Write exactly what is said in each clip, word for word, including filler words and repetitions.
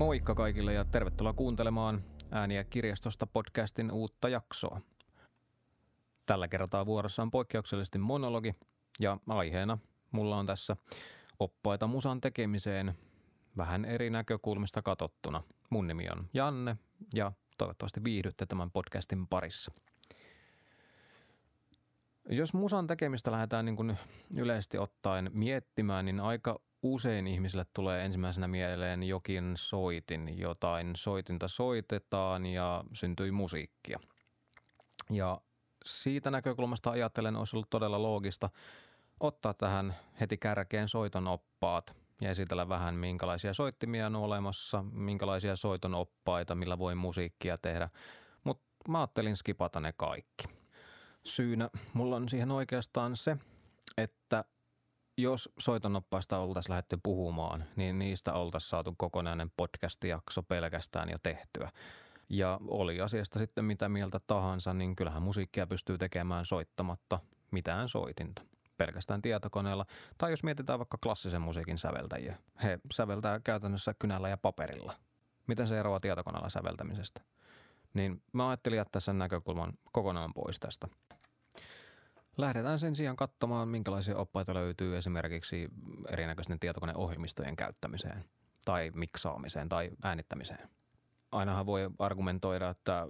Moikka kaikille ja tervetuloa kuuntelemaan Ääniä kirjastosta podcastin uutta jaksoa. Tällä kertaa vuorossa on poikkeuksellisesti monologi ja aiheena mulla on tässä oppaita musan tekemiseen vähän eri näkökulmista katsottuna. Mun nimi on Janne ja toivottavasti viihdytte tämän podcastin parissa. Jos musan tekemistä lähdetään niin kuin yleisesti ottaen miettimään, niin aika usein ihmisille tulee ensimmäisenä mieleen jokin soitin, jotain soitinta soitetaan ja syntyi musiikkia. Ja siitä näkökulmasta ajattelen, olisi ollut todella loogista ottaa tähän heti kärkeen soiton oppaat ja esitellä vähän minkälaisia soittimia on olemassa, minkälaisia soiton oppaita, millä voi musiikkia tehdä, mutta mä ajattelin skipata ne kaikki. Syynä mulla on siihen oikeastaan se, että jos soitonoppaista oltaisiin lähdetty puhumaan, niin niistä oltaisiin saatu kokonainen podcast-jakso pelkästään jo tehtyä. Ja oli asiasta sitten mitä mieltä tahansa, niin kyllähän musiikkia pystyy tekemään soittamatta mitään soitinta. Pelkästään tietokoneella. Tai jos mietitään vaikka klassisen musiikin säveltäjiä. He säveltää käytännössä kynällä ja paperilla. Miten se eroaa tietokoneella säveltämisestä? Niin mä ajattelin jättää sen näkökulman kokonaan pois tästä. Lähdetään sen sijaan katsomaan, minkälaisia oppaita löytyy esimerkiksi erinäköisten tietokoneohjelmistojen käyttämiseen tai miksaamiseen tai äänittämiseen. Ainahan voi argumentoida, että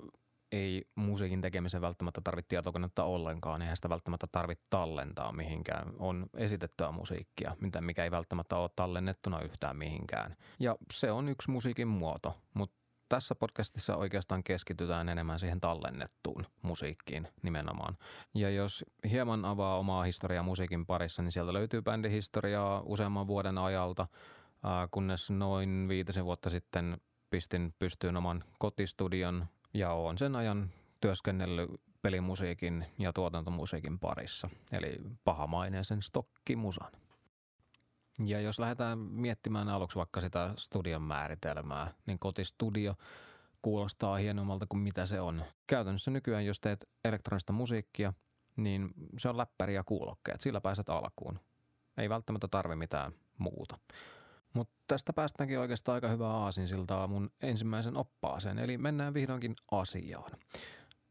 ei musiikin tekemisen välttämättä tarvitse tietokonetta ollenkaan, eihän sitä välttämättä tarvitse tallentaa mihinkään. On esitettyä musiikkia, mitä mikä ei välttämättä ole tallennettuna yhtään mihinkään. Ja se on yksi musiikin muoto, mutta tässä podcastissa oikeastaan keskitytään enemmän siihen tallennettuun musiikkiin nimenomaan. Ja jos hieman avaa omaa historiaa musiikin parissa, niin sieltä löytyy bändihistoriaa useamman vuoden ajalta, kunnes noin viitisen vuotta sitten pistin pystyyn oman kotistudion ja olen sen ajan työskennellyt pelimusiikin ja tuotantomusiikin parissa, eli pahamaineisen stokkimusan. Ja jos lähdetään miettimään aluksi vaikka sitä studion määritelmää, niin kotistudio kuulostaa hienommalta kuin mitä se on. Käytännössä nykyään, jos teet elektronista musiikkia, niin se on läppäri ja kuulokkeet. Sillä pääset alkuun. Ei välttämättä tarvi mitään muuta. Mutta tästä päästäänkin oikeastaan aika hyvää aasinsiltaa mun ensimmäisen oppaaseen, eli mennään vihdoinkin asiaan.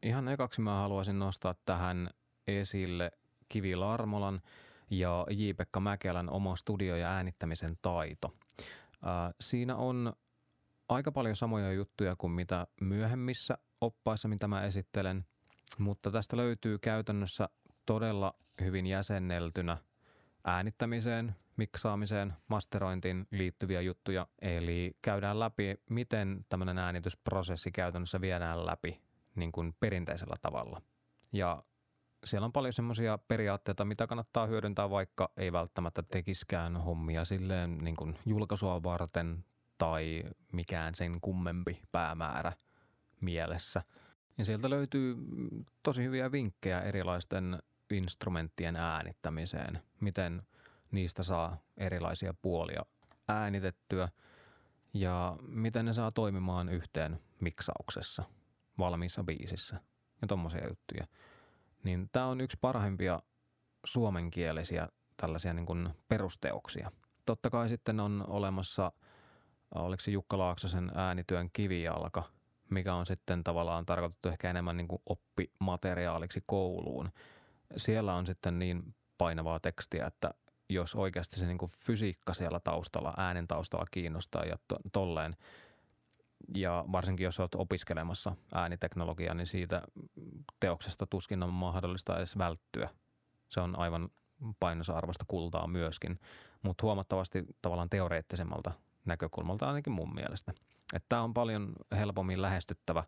Ihan ekaksi mä haluaisin nostaa tähän esille Kivi Larmolan ja J.Pekka Mäkelän oma studio ja äänittämisen taito. Ää, siinä on aika paljon samoja juttuja kuin mitä myöhemmissä oppaissa, mitä mä esittelen, mutta tästä löytyy käytännössä todella hyvin jäsenneltynä äänittämiseen, miksaamiseen, masterointiin liittyviä juttuja. Eli käydään läpi, miten tämmöinen äänitysprosessi käytännössä viedään läpi niin kuin perinteisellä tavalla. Ja siellä on paljon semmoisia periaatteita, mitä kannattaa hyödyntää, vaikka ei välttämättä tekiskään hommia silleen niin kuin julkaisua varten tai mikään sen kummempi päämäärä mielessä. Ja sieltä löytyy tosi hyviä vinkkejä erilaisten instrumenttien äänittämiseen, miten niistä saa erilaisia puolia äänitettyä ja miten ne saa toimimaan yhteen miksauksessa, valmiissa biisissä ja tommosia juttuja. Niin tämä on yksi parhaimpia suomenkielisiä tällaisia niin kuin perusteoksia. Totta kai sitten on olemassa, oliko se Jukka Laaksosen äänityön kivijalka, mikä on sitten tavallaan tarkoitettu ehkä enemmän niin kuin oppimateriaaliksi kouluun. Siellä on sitten niin painavaa tekstiä, että jos oikeasti se niin kuin fysiikka siellä taustalla, äänen taustalla kiinnostaa ja to- tolleen, ja varsinkin jos olet opiskelemassa ääniteknologiaa, niin siitä teoksesta tuskin on mahdollista edes välttyä. Se on aivan painonsa arvosta kultaa myöskin, mutta huomattavasti tavallaan teoreettisemmalta näkökulmalta ainakin mun mielestä. Että tämä on paljon helpommin lähestyttävä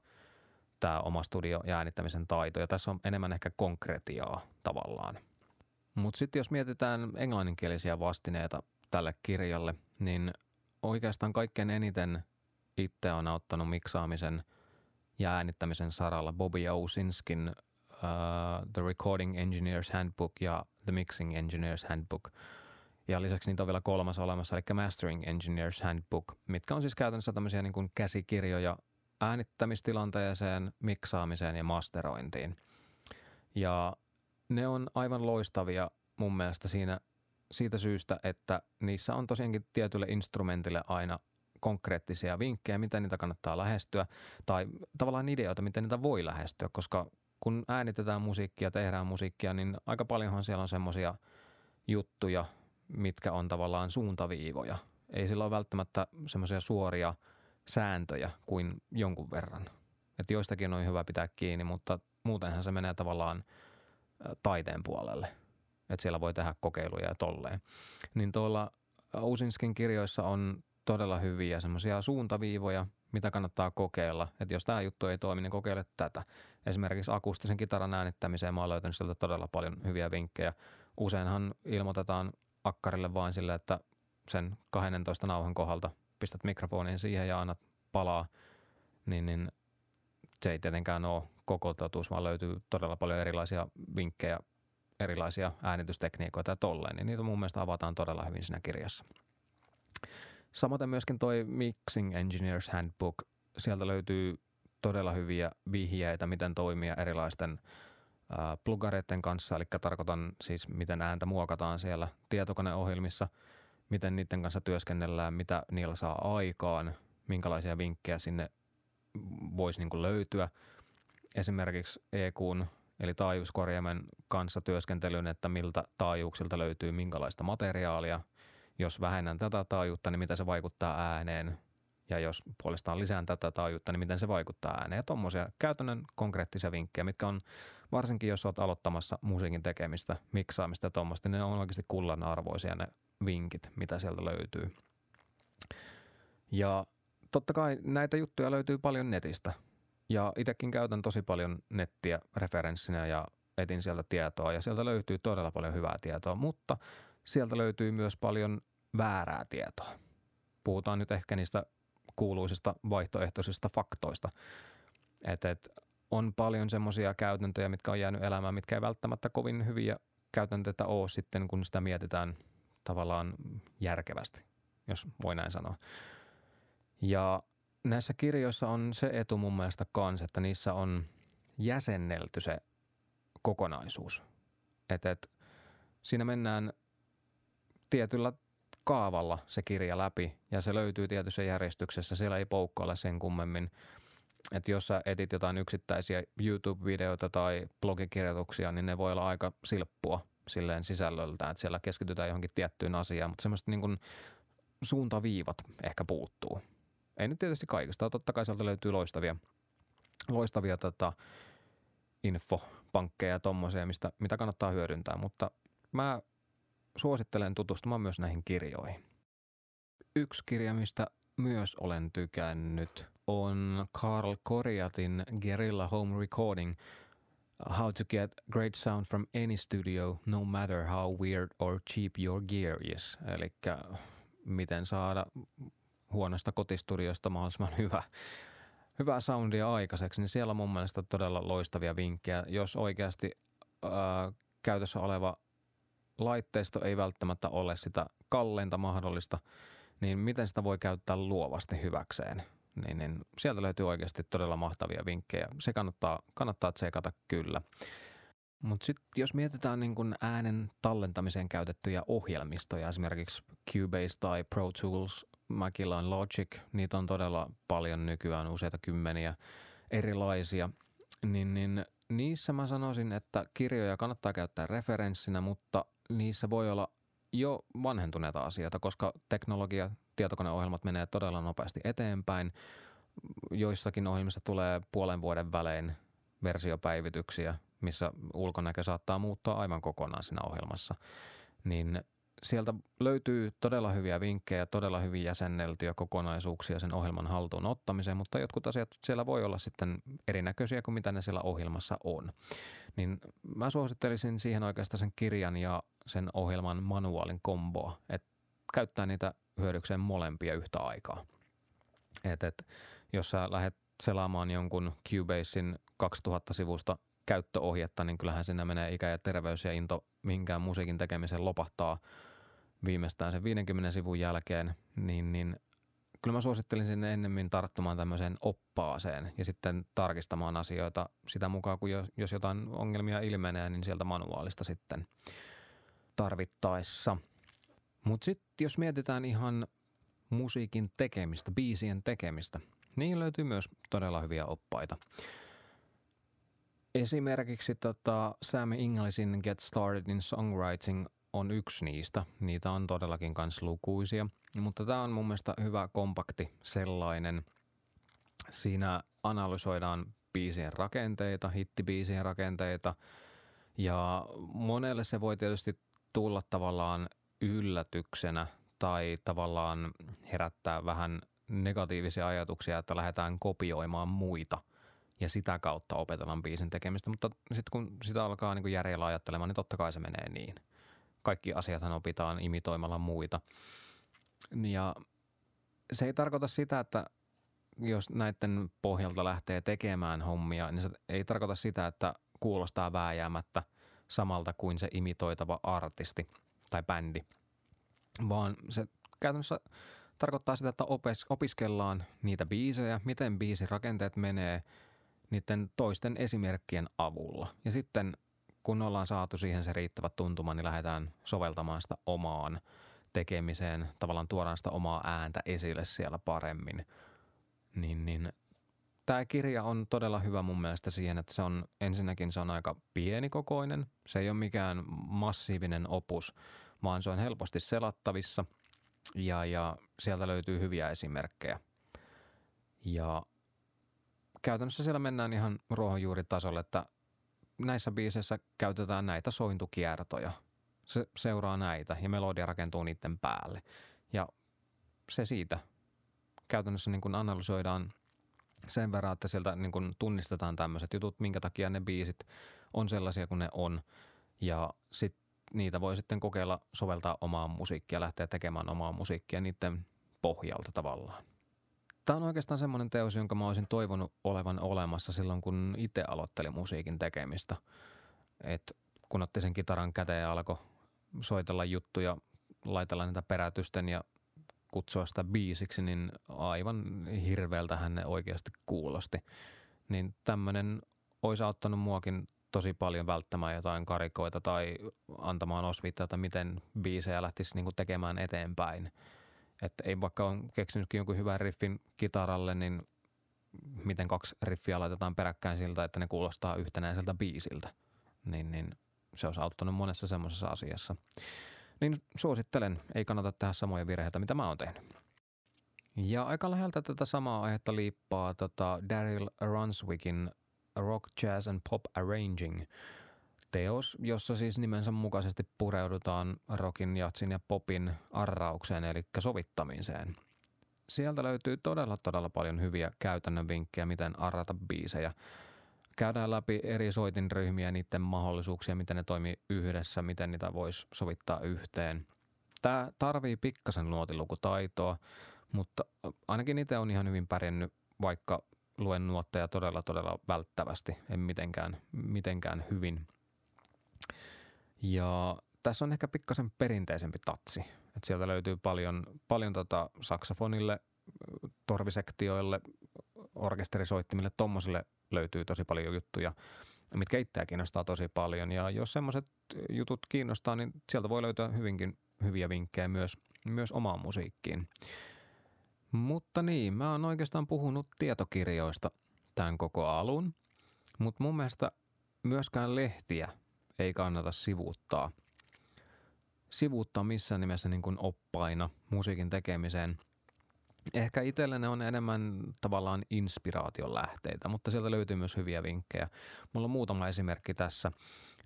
tämä oma studio ja äänittämisen taito, ja tässä on enemmän ehkä konkretiaa tavallaan. Mutta sitten jos mietitään englanninkielisiä vastineita tälle kirjalle, niin oikeastaan kaikkein eniten itse on auttanut miksaamisen ja äänittämisen saralla Bobby Owsinskin uh, The Recording Engineer's Handbook ja The Mixing Engineer's Handbook. Ja lisäksi niitä on vielä kolmas olemassa, eli Mastering Engineer's Handbook, mitkä on siis käytännössä tämmöisiä niin kuin käsikirjoja äänittämistilanteeseen, miksaamiseen ja masterointiin. Ja ne on aivan loistavia mun mielestä siinä, siitä syystä, että niissä on tosiaankin tietylle instrumentille aina konkreettisia vinkkejä, miten niitä kannattaa lähestyä tai tavallaan ideoita, miten niitä voi lähestyä, koska kun äänitetään musiikkia, tehdään musiikkia, niin aika paljonhan siellä on semmoisia juttuja, mitkä on tavallaan suuntaviivoja. Ei sillä ole välttämättä semmoisia suoria sääntöjä kuin jonkun verran. Että joistakin on hyvä pitää kiinni, mutta muutenhan se menee tavallaan taiteen puolelle. Että siellä voi tehdä kokeiluja ja tolleen. Niin tuolla Owsinskin kirjoissa on todella hyviä semmoisia suuntaviivoja, mitä kannattaa kokeilla. Että jos tämä juttu ei toimi, niin kokeile tätä. Esimerkiksi akustisen kitaran äänittämiseen mä oon löytänyt sieltä todella paljon hyviä vinkkejä. Useinhan ilmoitetaan akkarille vain sille, että sen kaksitoista nauhan kohdalta pistät mikrofonin siihen ja annat palaa, niin, niin se ei tietenkään ole koko totuus, vaan löytyy todella paljon erilaisia vinkkejä, erilaisia äänitystekniikoita ja tolleen, niin niitä mun mielestä avataan todella hyvin siinä kirjassa. Samoin myöskin toi Mixing Engineers Handbook, sieltä löytyy todella hyviä vihjeitä, miten toimia erilaisten plugareiden kanssa, eli tarkoitan siis, miten ääntä muokataan siellä tietokoneohjelmissa, miten niiden kanssa työskennellään, mitä niillä saa aikaan, minkälaisia vinkkejä sinne voisi niin kuin löytyä. Esimerkiksi E Q:n eli taajuuskorjaimen kanssa työskentelyyn, että miltä taajuuksilta löytyy minkälaista materiaalia. Jos vähennän tätä taajuutta, niin mitä se vaikuttaa ääneen. Ja jos puolestaan lisään tätä taajuutta, niin miten se vaikuttaa ääneen. Ja tommosia käytännön konkreettisia vinkkejä, mitkä on varsinkin, jos olet aloittamassa musiikin tekemistä, miksaamista ja tommoista, niin ne on oikeasti kullanarvoisia ne vinkit, mitä sieltä löytyy. Ja totta kai näitä juttuja löytyy paljon netistä. Ja itsekin käytän tosi paljon nettiä referenssinä ja etin sieltä tietoa. Ja sieltä löytyy todella paljon hyvää tietoa, mutta sieltä löytyy myös paljon väärää tietoa. Puhutaan nyt ehkä niistä kuuluisista vaihtoehtoisista faktoista. Että et on paljon semmoisia käytäntöjä, mitkä on jäänyt elämään, mitkä ei välttämättä kovin hyviä käytäntöitä ole sitten, kun sitä mietitään tavallaan järkevästi, jos voi näin sanoa. Ja näissä kirjoissa on se etu mun mielestä kans, että niissä on jäsennelty se kokonaisuus. Että et siinä mennään tietyllä kaavalla se kirja läpi ja se löytyy tietyssä järjestyksessä. Siellä ei poukkoilla sen kummemmin, että jos sä etit jotain yksittäisiä YouTube-videoita tai blogikirjoituksia, niin ne voi olla aika silppua silleen sisällöltä, että siellä keskitytään johonkin tiettyyn asiaan, mutta semmoiset niin kuin suuntaviivat ehkä puuttuu. Ei nyt tietysti kaikista, totta kai sieltä löytyy loistavia, loistavia tota infopankkeja ja tommoisia, mistä, mitä kannattaa hyödyntää, mutta mä suosittelen tutustumaan myös näihin kirjoihin. Yksi kirja, mistä myös olen tykännyt, on Karl Coriatin Guerrilla Home Recording – How to get great sound from any studio, no matter how weird or cheap your gear is. Eli miten saada huonosta kotistudiosta mahdollisimman hyvä, hyvää soundia aikaiseksi, niin siellä on mun mielestä todella loistavia vinkkejä. Jos oikeasti ää, käytössä oleva laitteisto ei välttämättä ole sitä kalleinta mahdollista, niin miten sitä voi käyttää luovasti hyväkseen? Niin, niin sieltä löytyy oikeasti todella mahtavia vinkkejä. Se kannattaa, kannattaa tsekata kyllä. Mutta sitten jos mietitään niin kun äänen tallentamiseen käytettyjä ohjelmistoja, esimerkiksi Cubase tai Pro Tools, Mäkelä on Logic, niitä on todella paljon nykyään, useita kymmeniä erilaisia, niin, niin niissä mä sanoisin, että kirjoja kannattaa käyttää referenssinä, mutta niissä voi olla jo vanhentuneita asioita, koska teknologia, tietokoneohjelmat menee todella nopeasti eteenpäin. Joissakin ohjelmissa tulee puolen vuoden välein versiopäivityksiä, missä ulkonäkö saattaa muuttua aivan kokonaan siinä ohjelmassa. Niin sieltä löytyy todella hyviä vinkkejä, todella hyvin jäsenneltyjä kokonaisuuksia sen ohjelman haltuun ottamiseen, mutta jotkut asiat siellä voi olla sitten erinäköisiä kuin mitä ne siellä ohjelmassa on. Niin mä suosittelisin siihen oikeastaan sen kirjan ja sen ohjelman manuaalin komboa, että käyttää niitä hyödykseen molempia yhtä aikaa. Et, et, jos sä lähdet selaamaan jonkun Cubasen kaksituhatta sivusta käyttöohjetta, niin kyllähän siinä menee ikä ja terveys ja into minkään musiikin tekemiseen lopahtaa viimeistään sen viidenkymmenen sivun jälkeen, niin, niin kyllä mä suosittelisin ennemmin tarttumaan tämmöiseen oppaaseen ja sitten tarkistamaan asioita sitä mukaan, kun jos jotain ongelmia ilmenee, niin sieltä manuaalista sitten tarvittaessa. Mutta sitten jos mietitään ihan musiikin tekemistä, biisien tekemistä. Niihin löytyy myös todella hyviä oppaita. Esimerkiksi tota Sam Inglesin Get Started in Songwriting on yksi niistä. Niitä on todellakin kans lukuisia, mutta tämä on mun mielestä hyvä kompakti sellainen. Siinä analysoidaan biisien rakenteita, hittibiisien rakenteita ja monelle se voi tietysti tulla tavallaan yllätyksenä tai tavallaan herättää vähän negatiivisia ajatuksia, että lähdetään kopioimaan muita ja sitä kautta opetellaan biisin tekemistä, mutta sitten kun sitä alkaa niin kuin järjellä ajattelemaan, niin totta kai se menee niin. Kaikki asiathan opitaan imitoimalla muita ja se ei tarkoita sitä, että jos näiden pohjalta lähtee tekemään hommia, niin se ei tarkoita sitä, että kuulostaa vääjäämättä samalta kuin se imitoitava artisti tai bändi, vaan se käytännössä tarkoittaa sitä, että opiskellaan niitä biisejä, miten biisirakenteet menee niiden toisten esimerkkien avulla. Ja sitten kun ollaan saatu siihen se riittävä tuntuma, niin lähdetään soveltamaan sitä omaan tekemiseen, tavallaan tuodaan sitä omaa ääntä esille siellä paremmin. Niin, niin. Tämä kirja on todella hyvä mun mielestä siihen, että se on ensinnäkin se on aika pienikokoinen. Se ei ole mikään massiivinen opus, vaan se on helposti selattavissa ja, ja sieltä löytyy hyviä esimerkkejä. Ja käytännössä siellä mennään ihan ruohonjuuritasolle, että näissä biiseissä käytetään näitä sointukiertoja. Se seuraa näitä ja melodia rakentuu niiden päälle ja se siitä. Käytännössä niin kuin analysoidaan sen verran, että sieltä niin kuin tunnistetaan tämmöiset jutut, minkä takia ne biisit on sellaisia kuin ne on. Ja sit niitä voi sitten kokeilla soveltaa omaa musiikkia, lähteä tekemään omaa musiikkia niiden pohjalta tavallaan. Tämä on oikeastaan semmoinen teos, jonka mä olisin toivonut olevan olemassa silloin, kun itse aloittelin musiikin tekemistä. Et kun otti sen kitaran käteen ja alkoi soitella juttuja, laitella niitä perätysten ja kutsua sitä biisiksi, niin aivan hirveältähän ne oikeasti kuulosti. Niin tämmöinen olisi auttanut muakin tosi paljon välttämään jotain karikoita tai antamaan osviittaa, että miten biisejä lähtisi niinku tekemään eteenpäin. Että ei vaikka on keksinytkin jonkun hyvän riffin kitaralle, niin miten kaksi riffiä laitetaan peräkkäin siltä, että ne kuulostaa yhtenäiseltä biisiltä. Niin, niin se olisi auttanut monessa semmoisessa asiassa. Niin suosittelen, ei kannata tehdä samoja virheitä, mitä mä oon tehnyt. Ja aika läheltä tätä samaa aihetta liippaa tota Daryl Ronswickin Rock, Jazz and Pop Arranging teos, jossa siis nimensä mukaisesti pureudutaan rockin, jatsin ja popin arraukseen, eli sovittamiseen. Sieltä löytyy todella, todella paljon hyviä käytännön vinkkejä, miten arrata biisejä. Käydään läpi eri soitinryhmiä, niiden mahdollisuuksia, miten ne toimii yhdessä, miten niitä voisi sovittaa yhteen. Tämä tarvii pikkasen nuotilukutaitoa, mutta ainakin itse on ihan hyvin pärjännyt, vaikka luen nuotteja todella, todella välttävästi, en mitenkään, mitenkään hyvin. Ja tässä on ehkä pikkasen perinteisempi tatsi. Et sieltä löytyy paljon, paljon tota saksafonille, torvisektioille, orkesterisoittimille, tommosille löytyy tosi paljon juttuja, mitkä itseä kiinnostaa tosi paljon. Ja jos semmoiset jutut kiinnostaa, niin sieltä voi löytää hyvinkin hyviä vinkkejä myös, myös omaan musiikkiin. Mutta niin, mä oon oikeastaan puhunut tietokirjoista tämän koko alun, mutta mun mielestä myöskään lehtiä ei kannata sivuuttaa. Sivuuttaa missään nimessä niin kuin oppaina musiikin tekemiseen. Ehkä itsellä ne on enemmän tavallaan inspiraation lähteitä, mutta sieltä löytyy myös hyviä vinkkejä. Mulla on muutama esimerkki tässä. Ö,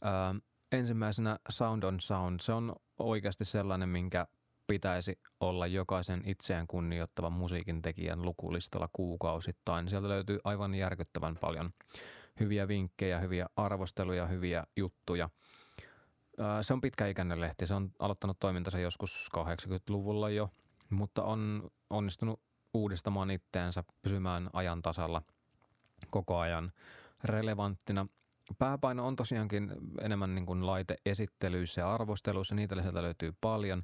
ensimmäisenä Sound on Sound. Se on oikeasti sellainen, minkä pitäisi olla jokaisen itseään kunnioittavan musiikin tekijän lukulistalla kuukausittain. Sieltä löytyy aivan järkyttävän paljon hyviä vinkkejä, hyviä arvosteluja, hyviä juttuja. Ö, se on pitkäikäinen lehti. Se on aloittanut toimintansa joskus kahdeksankymmentäluvulla jo, mutta on onnistunut uudistamaan itteensä, pysymään ajan tasalla koko ajan relevanttina. Pääpaino on tosiaankin enemmän niin kuin laiteesittelyissä ja arvosteluissa, niitä sieltä löytyy paljon,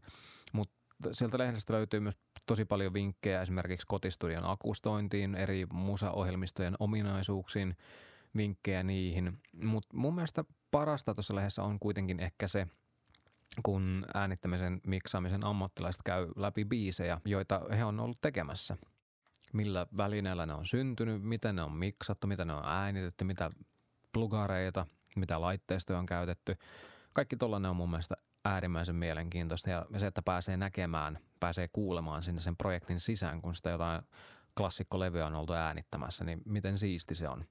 mutta sieltä lehdestä löytyy myös tosi paljon vinkkejä esimerkiksi kotistudion akustointiin, eri musaohjelmistojen ominaisuuksiin, vinkkejä niihin, mutta mun mielestä parasta tuossa lehdessä on kuitenkin ehkä se, kun äänittämisen, miksaamisen ammattilaiset käy läpi biisejä, joita he on ollut tekemässä. Millä välineellä ne on syntynyt, miten ne on miksattu, mitä ne on äänitetty, mitä plugareita, mitä laitteistoja on käytetty. Kaikki tollainen on mun mielestä äärimmäisen mielenkiintoista ja se, että pääsee näkemään, pääsee kuulemaan sinne sen projektin sisään, kun sitä jotain klassikkolevyä on oltu äänittämässä, niin miten siisti se on.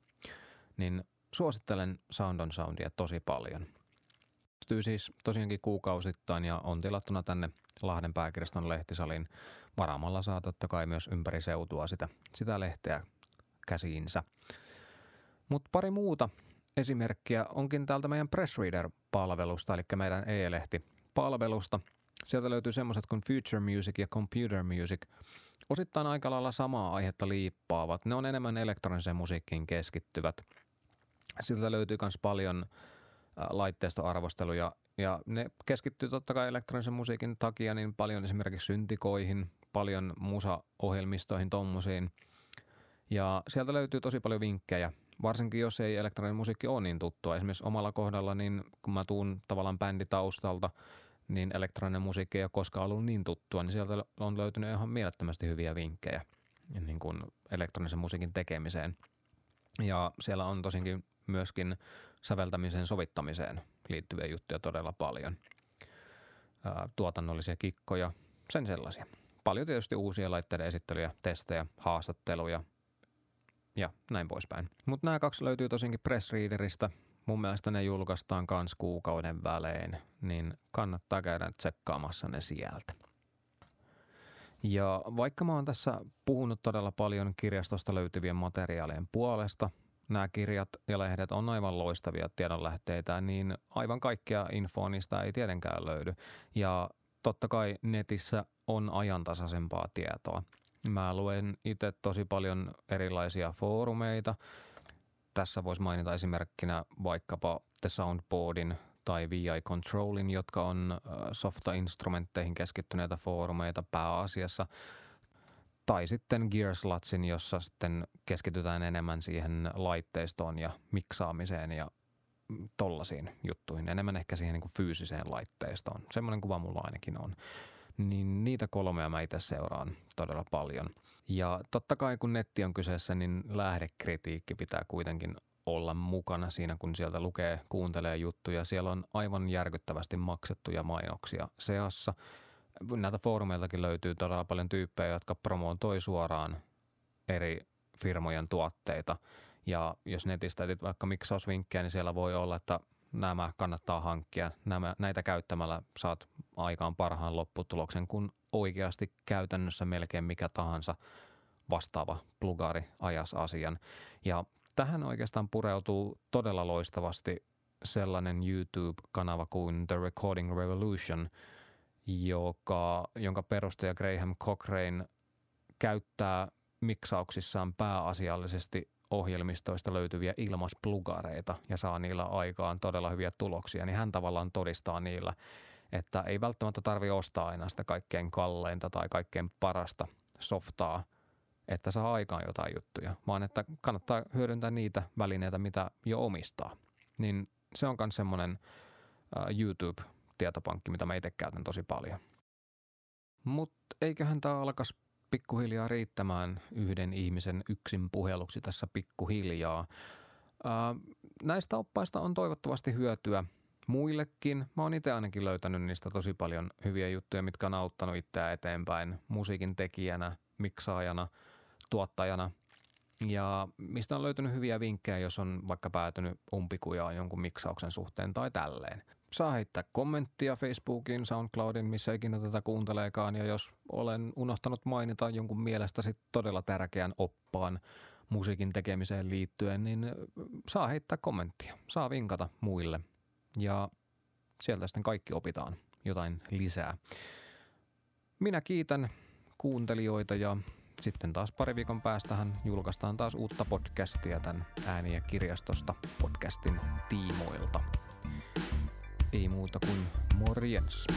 Niin suosittelen Sound on Soundia tosi paljon. Pystyy siis tosiaankin kuukausittain ja on tilattuna tänne Lahden pääkirjaston lehtisalin. Varaamalla saa totta kai myös ympäri seutua sitä, sitä lehteä käsiinsä. Mutta pari muuta esimerkkiä onkin täältä meidän PressReader-palvelusta, eli meidän e-lehti-palvelusta. Sieltä löytyy semmoiset kuin Future Music ja Computer Music. Osittain aika lailla samaa aihetta liippaavat. Ne on enemmän elektroniseen musiikkiin keskittyvät. Sieltä löytyy myös paljon laitteistoarvosteluja ja ne keskittyy totta kai elektronisen musiikin takia niin paljon esimerkiksi syntikoihin, paljon musaohjelmistoihin, tommosiin. Ja sieltä löytyy tosi paljon vinkkejä, varsinkin jos ei elektroninen musiikki ole niin tuttua. Esimerkiksi omalla kohdalla, niin kun mä tuun tavallaan bänditaustalta, niin elektroninen musiikki ei ole koskaan ollut niin tuttua, niin sieltä on löytynyt ihan mielettömästi hyviä vinkkejä niin kuin elektronisen musiikin tekemiseen. Ja siellä on tosinkin myöskin säveltämiseen, sovittamiseen liittyviä juttuja todella paljon. Ää, tuotannollisia kikkoja, sen sellaisia. Paljon tietysti uusia laitteiden esittelyjä, testejä, haastatteluja ja näin poispäin. Mutta nämä kaksi löytyy tosinkin PressReaderista. Mun mielestä ne julkaistaan kans kuukauden välein, niin kannattaa käydä tsekkaamassa ne sieltä. Ja vaikka mä oon tässä puhunut todella paljon kirjastosta löytyvien materiaalien puolesta, nämä kirjat ja lehdet on aivan loistavia tiedonlähteitä, niin aivan kaikkea infoa niistä ei tietenkään löydy. Ja totta kai netissä on ajantasaisempaa tietoa. Mä luen itse tosi paljon erilaisia foorumeita. Tässä voisi mainita esimerkkinä vaikkapa The Soundboardin tai V I-Controlin, jotka on softa-instrumentteihin keskittyneitä foorumeita pääasiassa. Tai sitten Gearslutsin, jossa sitten keskitytään enemmän siihen laitteistoon ja miksaamiseen ja tollaisiin juttuihin. Enemmän ehkä siihen niin kuin fyysiseen laitteistoon. Semmoinen kuva mulla ainakin on. Niin niitä kolmea mä itse seuraan todella paljon. Ja totta kai kun netti on kyseessä, niin lähdekritiikki pitää kuitenkin olla mukana siinä, kun sieltä lukee, kuuntelee juttuja. Siellä on aivan järkyttävästi maksettuja mainoksia seassa. Näitä foorumeiltakin löytyy todella paljon tyyppejä, jotka promontoi suoraan eri firmojen tuotteita. Ja jos netistä etit vaikka miksausvinkkejä, niin siellä voi olla, että nämä kannattaa hankkia. Nämä, näitä käyttämällä saat aikaan parhaan lopputuloksen, kun oikeasti käytännössä melkein mikä tahansa vastaava plugari ajas asian. Ja tähän oikeastaan pureutuu todella loistavasti sellainen YouTube-kanava kuin The Recording Revolution, Joka, jonka perustaja Graham Cochrane käyttää miksauksissaan pääasiallisesti ohjelmistoista löytyviä ilmaisplugareita ja saa niillä aikaan todella hyviä tuloksia, niin hän tavallaan todistaa niillä, että ei välttämättä tarvitse ostaa aina sitä kaikkein kalleinta tai kaikkein parasta softaa, että saa aikaan jotain juttuja, vaan että kannattaa hyödyntää niitä välineitä, mitä jo omistaa. Niin se on myös semmoinen YouTube tietopankki, mitä mä itse käytän tosi paljon. Mutta eiköhän tää alkaisi pikkuhiljaa riittämään yhden ihmisen yksin puheluksi tässä pikkuhiljaa. Ää, näistä oppaista on toivottavasti hyötyä muillekin. Mä oon itse ainakin löytänyt niistä tosi paljon hyviä juttuja, mitkä on auttanut itseä eteenpäin musiikin tekijänä, miksaajana, tuottajana. Ja mistä on löytynyt hyviä vinkkejä, jos on vaikka päätynyt umpikujaan jonkun miksauksen suhteen tai tälleen. Saa heittää kommenttia Facebookin, SoundCloudin, missä ikinä tätä kuunteleekaan. Ja jos olen unohtanut mainita jonkun mielestäsi todella tärkeän oppaan musiikin tekemiseen liittyen, niin saa heittää kommenttia. Saa vinkata muille. Ja sieltä sitten kaikki opitaan jotain lisää. Minä kiitän kuuntelijoita ja sitten taas pari viikon päästähän julkaistaan taas uutta podcastia tämän Ääniä kirjastosta podcastin tiimoilta. Ei muuta kuin morjens.